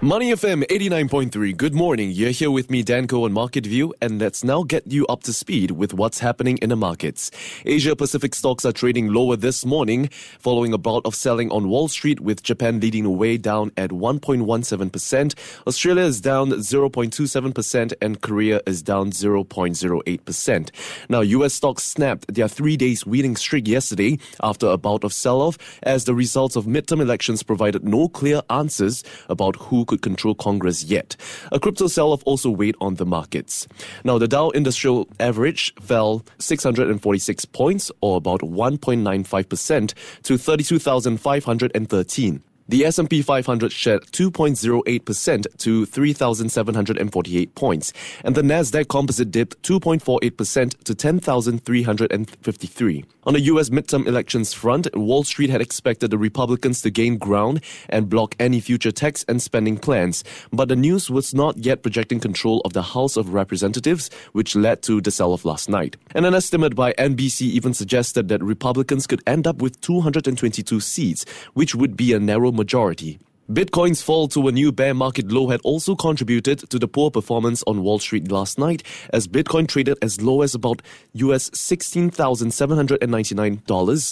Money FM 89.3, good morning. You're here with me, Dan Koh, on Market View, and let's now get you up to speed with what's happening in the markets. Asia Pacific stocks are trading lower this morning, following a bout of selling on Wall Street, with Japan leading the way down at 1.17%. Australia is down 0.27%, and Korea is down 0.08%. Now, US stocks snapped their 3-day winning streak yesterday after a bout of sell-off, as the results of midterm elections provided no clear answers about who could control Congress yet. A crypto sell-off also weighed on the markets. Now, the Dow Industrial Average fell 646 points, or about 1.95%, to 32,513. The S&P 500 shed 2.08% to 3,748 points, and the Nasdaq Composite dipped 2.48% to 10,353. On the U.S. midterm elections front, Wall Street had expected the Republicans to gain ground and block any future tax and spending plans, but the news was not yet projecting control of the House of Representatives, which led to the sell-off last night. And an estimate by NBC even suggested that Republicans could end up with 222 seats, which would be a narrow majority. Bitcoin's fall to a new bear market low had also contributed to the poor performance on Wall Street last night, as Bitcoin traded as low as about US $16,799,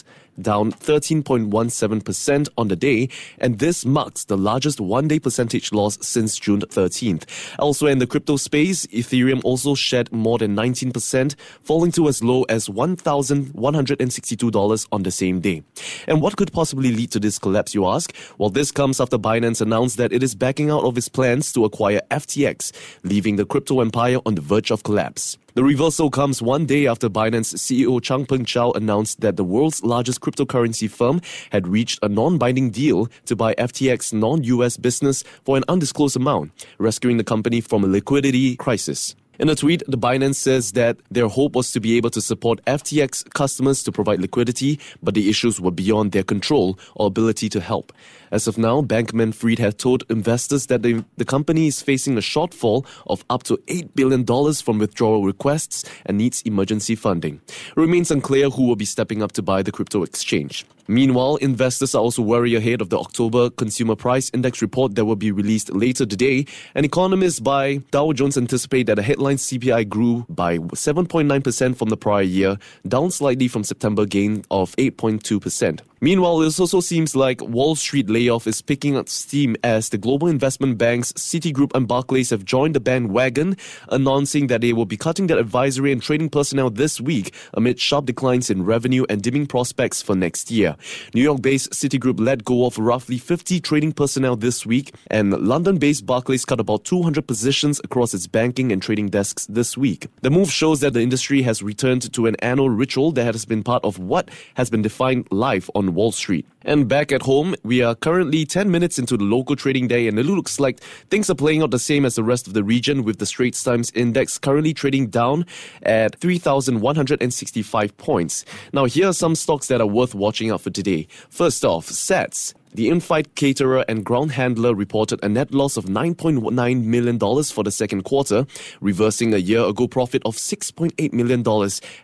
down 13.17% on the day, and this marks the largest one-day percentage loss since June 13th. Elsewhere in the crypto space, Ethereum also shed more than 19%, falling to as low as $1,162 on the same day. And what could possibly lead to this collapse, you ask? Well, this comes after Binance announced that it is backing out of its plans to acquire FTX, leaving the crypto empire on the verge of collapse. The reversal comes one day after Binance CEO Changpeng Zhao announced that the world's largest cryptocurrency firm had reached a non-binding deal to buy FTX non-US business for an undisclosed amount, rescuing the company from a liquidity crisis. In a tweet, the Binance says that their hope was to be able to support FTX customers to provide liquidity, but the issues were beyond their control or ability to help. As of now, Bankman-Fried had told investors that the company is facing a shortfall of up to $8 billion from withdrawal requests and needs emergency funding. It remains unclear who will be stepping up to buy the crypto exchange. Meanwhile, investors are also worried ahead of the October Consumer Price Index report that will be released later today, and economists by Dow Jones anticipate that a headline CPI grew by 7.9% from the prior year, down slightly from September gain of 8.2%. Meanwhile, it also seems like Wall Street layoff is picking up steam, as the global investment banks Citigroup and Barclays have joined the bandwagon, announcing that they will be cutting their advisory and trading personnel this week amid sharp declines in revenue and dimming prospects for next year. New York-based Citigroup let go of roughly 50 trading personnel this week, and London-based Barclays cut about 200 positions across its banking and trading desks this week. The move shows that the industry has returned to an annual ritual that has been part of what has been defined life on Wall Street. And back at home, we are currently 10 minutes into the local trading day, and it looks like things are playing out the same as the rest of the region, with the Straits Times Index currently trading down at 3,165 points. Now, here are some stocks that are worth watching out for today. First off, SATS. The in-flight caterer and ground handler reported a net loss of $9.9 million for the second quarter, reversing a year-ago profit of $6.8 million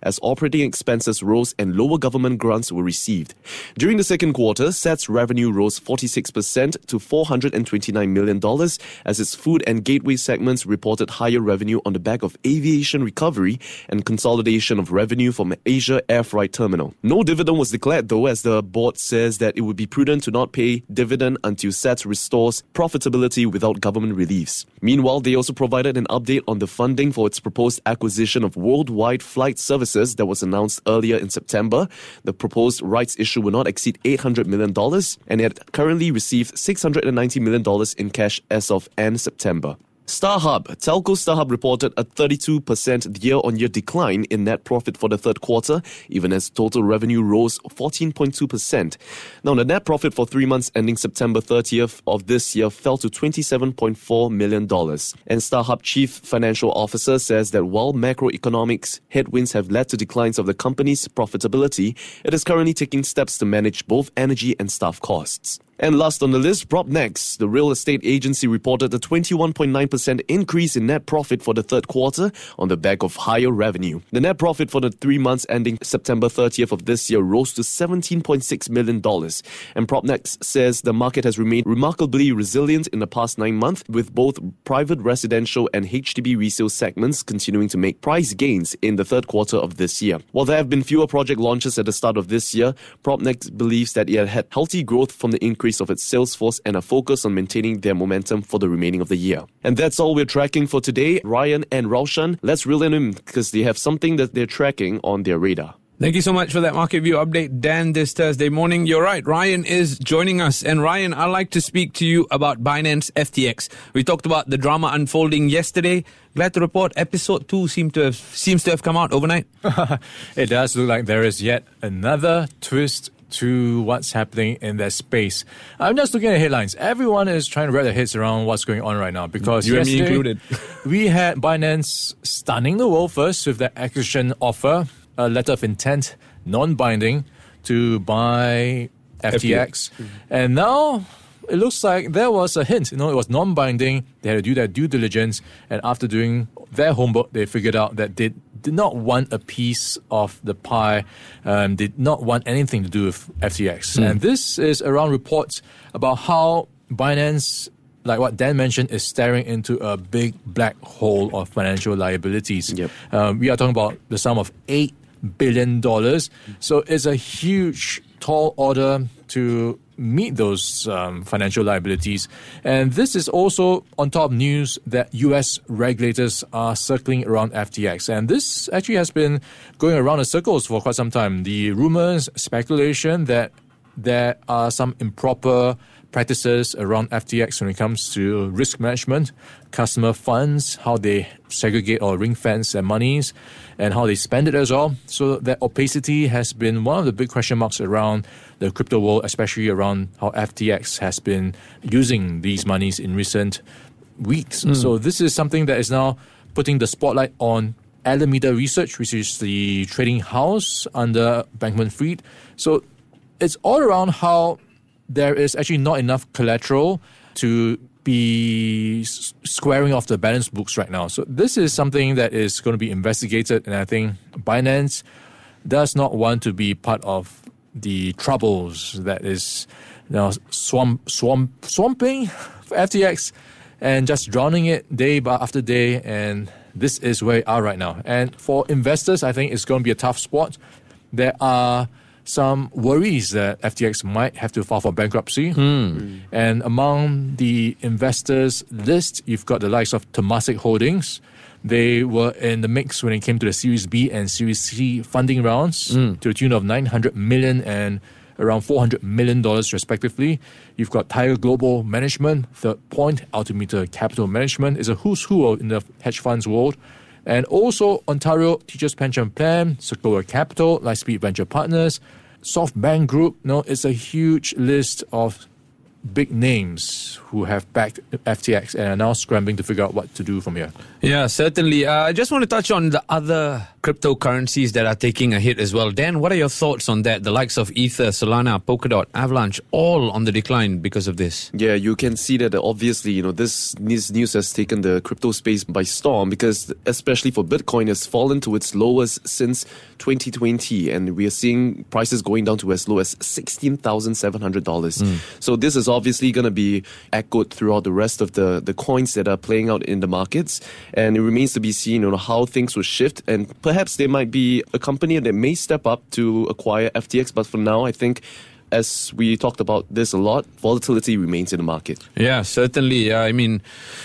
as operating expenses rose and lower government grants were received. During the second quarter, SATS revenue rose 46% to $429 million as its food and gateway segments reported higher revenue on the back of aviation recovery and consolidation of revenue from Asia Air Freight Terminal. No dividend was declared, though, as the board says that it would be prudent to not pay dividend until SATS restores profitability without government reliefs. Meanwhile, they also provided an update on the funding for its proposed acquisition of Worldwide Flight Services that was announced earlier in September. The proposed rights issue will not exceed $800 million, and it had currently received $690 million in cash as of end September. StarHub. Telco StarHub reported a 32% year-on-year decline in net profit for the third quarter, even as total revenue rose 14.2%. Now, the net profit for 3 months ending September 30th of this year fell to $27.4 million. And StarHub Chief Financial Officer says that while macroeconomics headwinds have led to declines of the company's profitability, it is currently taking steps to manage both energy and staff costs. And last on the list, PropNex, the real estate agency, reported a 21.9% increase in net profit for the third quarter on the back of higher revenue. The net profit for the 3 months ending September 30th of this year rose to $17.6 million. And PropNex says the market has remained remarkably resilient in the past 9 months, with both private residential and HDB resale segments continuing to make price gains in the third quarter of this year. While there have been fewer project launches at the start of this year, PropNex believes that it had had healthy growth from the increase of its sales force and a focus on maintaining their momentum for the remaining of the year. And that's all we're tracking for today. Ryan and Raushan, let's reel in them because they have something that they're tracking on their radar. Thank you so much for that market view update, Dan, this Thursday morning. You're right, Ryan is joining us. And Ryan, I'd like to speak to you about Binance FTX. We talked about the drama unfolding yesterday. Glad to report episode 2 seems to have come out overnight. It does look like there is yet another twist to what's happening in that space. I'm just looking at headlines. Everyone is trying to wrap their heads around what's going on right now because you and me included. We had Binance stunning the world first with the acquisition offer, a letter of intent, non-binding, to buy FTX. And now it looks like there was a hint. It was non-binding. They had to do their due diligence. And after doing their homework, they figured out that they did not want a piece of the pie, did not want anything to do with FTX. And this is around reports about how Binance, like what Dan mentioned, is staring into a big black hole of financial liabilities. Yep. We are talking about the sum of $8 billion. So it's a huge, tall order to meet those financial liabilities. And this is also on top news that US regulators are circling around FTX. And this actually has been going around in circles for quite some time. The rumors, speculation that there are some improper practices around FTX when it comes to risk management, customer funds, how they segregate or ring fence their monies, and how they spend it as well. So that opacity has been one of the big question marks around the crypto world, especially around how FTX has been using these monies in recent weeks. So this is something that is now putting the spotlight on Alameda Research, which is the trading house under Bankman-Fried. So it's all around how there is actually not enough collateral to be squaring off the balance books right now. So this is something that is going to be investigated, and I think Binance does not want to be part of the troubles that is now swamping FTX and just drowning it day after day, and this is where we are right now. And for investors, I think it's going to be a tough spot. There are some worries that FTX might have to file for bankruptcy. And among the investors list, you've got the likes of Temasek Holdings. They were in the mix when it came to the Series B and Series C funding rounds to the tune of $900 million and around $400 million respectively. You've got Tiger Global Management, Third Point, Altimeter Capital Management. It's a who's who in the hedge funds world. And also Ontario Teachers Pension Plan, Sequoia Capital, Lightspeed Venture Partners, SoftBank Group. It's a huge list of big names who have backed FTX and are now scrambling to figure out what to do from here. Yeah, certainly. I just want to touch on the other cryptocurrencies that are taking a hit as well. Dan, what are your thoughts on that? The likes of Ether, Solana, Polkadot, Avalanche, all on the decline because of this. Yeah, you can see that obviously, this news has taken the crypto space by storm because especially for Bitcoin, it's fallen to its lowest since 2020, and we are seeing prices going down to as low as $16,700. So this is obviously going to be echoed throughout the rest of the coins that are playing out in the markets, and it remains to be seen how things will shift, and perhaps there might be a company that may step up to acquire FTX, but for now I think, as we talked about this a lot, volatility remains in the market. Yeah, certainly. I mean,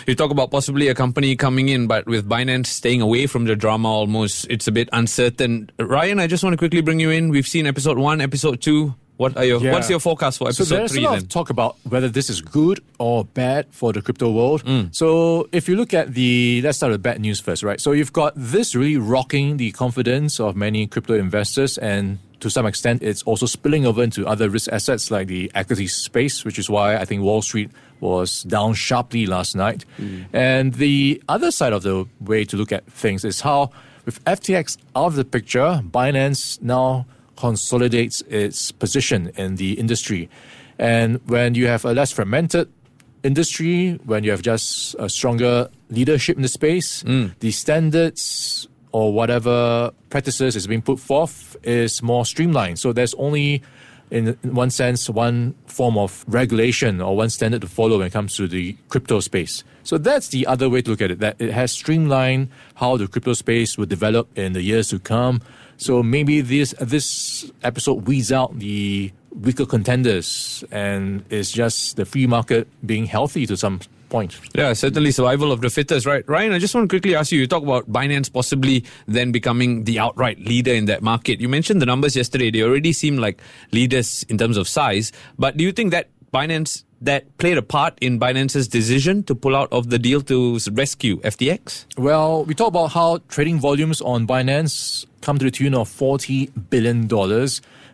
you talk about possibly a company coming in, but with Binance staying away from the drama almost, it's a bit uncertain. Ryan, I just want to quickly bring you in. We've seen episode 1, episode 2. What's your forecast for episode 3 then? So there's a lot of talk about whether this is good or bad for the crypto world. So if you look at let's start with bad news first, right? So you've got this really rocking the confidence of many crypto investors, and to some extent it's also spilling over into other risk assets like the equity space, which is why I think Wall Street was down sharply last night. And the other side of the way to look at things is how with FTX out of the picture, Binance now consolidates its position in the industry. And when you have a less fragmented industry, when you have just a stronger leadership in the space, the standards or whatever practices is being put forth is more streamlined. So there's only, in one sense, one form of regulation or one standard to follow when it comes to the crypto space. So that's the other way to look at it, that it has streamlined how the crypto space would develop in the years to come. So maybe this episode weeds out the weaker contenders, and it's just the free market being healthy to some point. Yeah, certainly survival of the fittest, right? Ryan, I just want to quickly ask you, you talk about Binance possibly then becoming the outright leader in that market. You mentioned the numbers yesterday. They already seem like leaders in terms of size, but do you think that Binance, that played a part in Binance's decision to pull out of the deal to rescue FTX? Well, we talk about how trading volumes on Binance come to the tune of $40 billion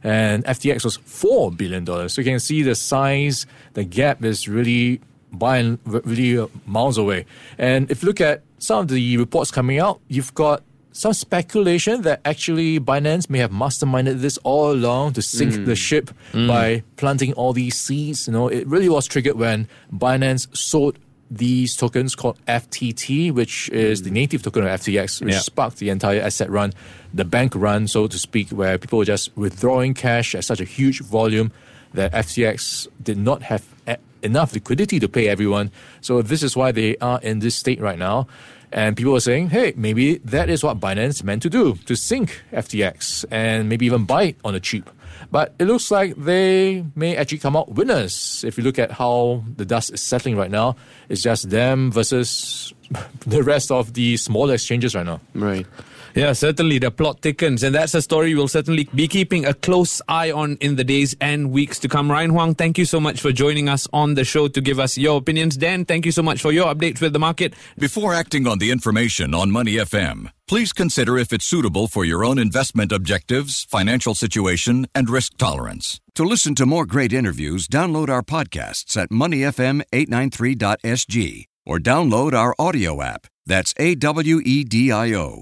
and FTX was $4 billion. So you can see the size, the gap is really miles away. And if you look at some of the reports coming out, you've got some speculation that actually Binance may have masterminded this all along to sink the ship by planting all these seeds. You know, it really was triggered when Binance sold these tokens called FTT, which is the native token of FTX, which sparked the entire asset run, the bank run, so to speak, where people were just withdrawing cash at such a huge volume that FTX did not have enough liquidity to pay everyone. So this is why they are in this state right now. And people are saying, hey, maybe that is what Binance meant to do, to sink FTX and maybe even buy it on the cheap. But it looks like they may actually come out winners. If you look at how the dust is settling right now, it's just them versus the rest of the smaller exchanges right now. Right. Yeah, certainly the plot thickens. And that's a story we'll certainly be keeping a close eye on in the days and weeks to come. Ryan Huang, thank you so much for joining us on the show to give us your opinions. Dan, thank you so much for your updates with the market. Before acting on the information on Money FM, please consider if it's suitable for your own investment objectives, financial situation, and risk tolerance. To listen to more great interviews, download our podcasts at moneyfm893.sg or download our audio app. That's AWEDIO.